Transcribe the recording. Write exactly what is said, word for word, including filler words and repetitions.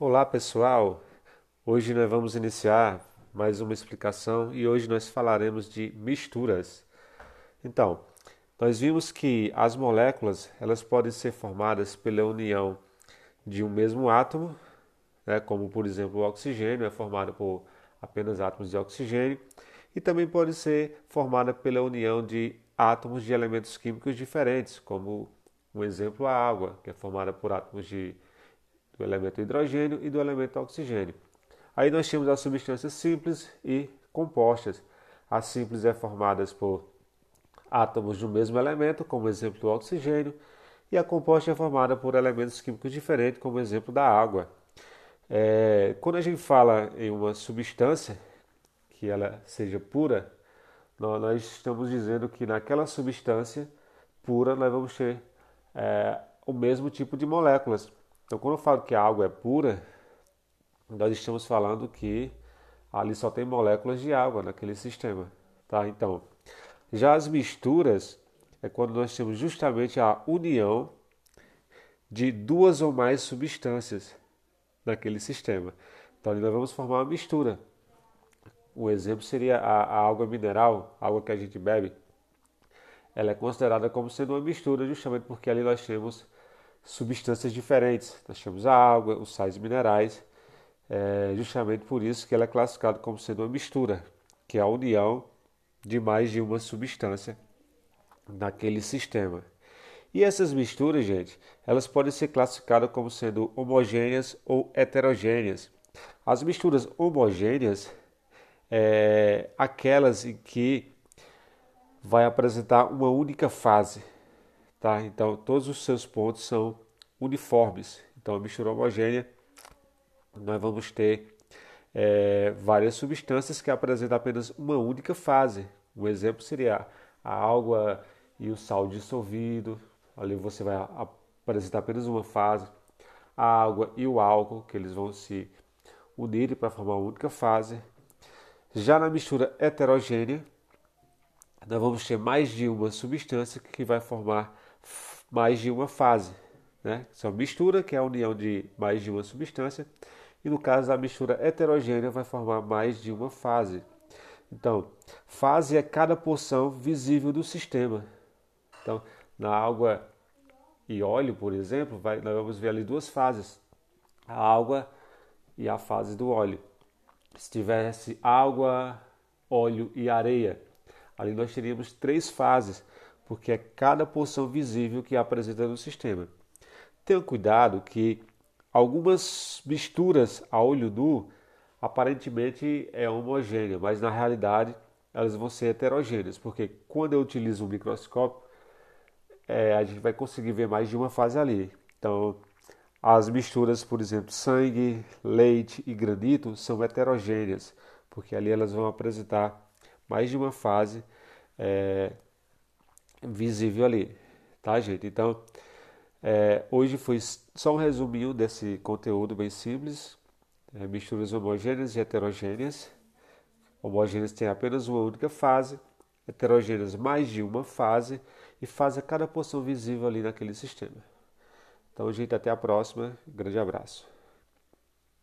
Olá pessoal, hoje nós vamos iniciar mais uma explicação e hoje nós falaremos de misturas. Então, nós vimos que as moléculas elas podem ser formadas pela união de um mesmo átomo, né, como por exemplo o oxigênio é formado por apenas átomos de oxigênio, e também pode ser formada pela união de átomos de elementos químicos diferentes, como um exemplo a água, que é formada por átomos de do elemento hidrogênio e do elemento oxigênio. Aí nós temos as substâncias simples e compostas. As simples é formadas por átomos do mesmo elemento, como exemplo o oxigênio, e a composta é formada por elementos químicos diferentes, como exemplo da água. É, quando a gente fala em uma substância, que ela seja pura, nós estamos dizendo que naquela substância pura nós vamos ter é, o mesmo tipo de moléculas. Então, quando eu falo que a água é pura, nós estamos falando que ali só tem moléculas de água naquele sistema, tá? Então, já as misturas é quando nós temos justamente a união de duas ou mais substâncias naquele sistema. Então, nós vamos formar uma mistura. Um exemplo seria a, a água mineral, a água que a gente bebe. Ela é considerada como sendo uma mistura justamente porque ali nós temos substâncias diferentes. Nós temos a água, os sais minerais, é justamente por isso que ela é classificada como sendo uma mistura, que é a união de mais de uma substância naquele sistema. E essas misturas, gente, elas podem ser classificadas como sendo homogêneas ou heterogêneas. As misturas homogêneas é aquelas em que vai apresentar uma única fase. Tá? Então, todos os seus pontos são uniformes. Então, a mistura homogênea, nós vamos ter é, várias substâncias que apresentam apenas uma única fase. Um exemplo seria a água e o sal dissolvido. Ali você vai apresentar apenas uma fase. A água e o álcool, que eles vão se unir para formar uma única fase. Já na mistura heterogênea, nós vamos ter mais de uma substância que vai formar mais de uma fase, né? Isso é uma mistura, que é a união de mais de uma substância, e no caso da mistura heterogênea vai formar mais de uma fase. Então, fase é cada porção visível do sistema. Então, na água e óleo, por exemplo, vai, nós vamos ver ali duas fases, a água e a fase do óleo. Se tivesse água, óleo e areia, ali nós teríamos três fases, porque é cada porção visível que apresenta no sistema. Tenha cuidado que algumas misturas a olho nu aparentemente é homogênea, mas na realidade elas vão ser heterogêneas, porque quando eu utilizo um microscópio, é, a gente vai conseguir ver mais de uma fase ali. Então, as misturas, por exemplo, sangue, leite e granito são heterogêneas, porque ali elas vão apresentar mais de uma fase é, visível ali, tá, gente? Então, é, hoje foi só um resuminho desse conteúdo bem simples, é, misturas homogêneas e heterogêneas. Homogêneas tem apenas uma única fase, heterogêneas mais de uma fase, e fase a cada porção visível ali naquele sistema. Então, gente, até a próxima, grande abraço.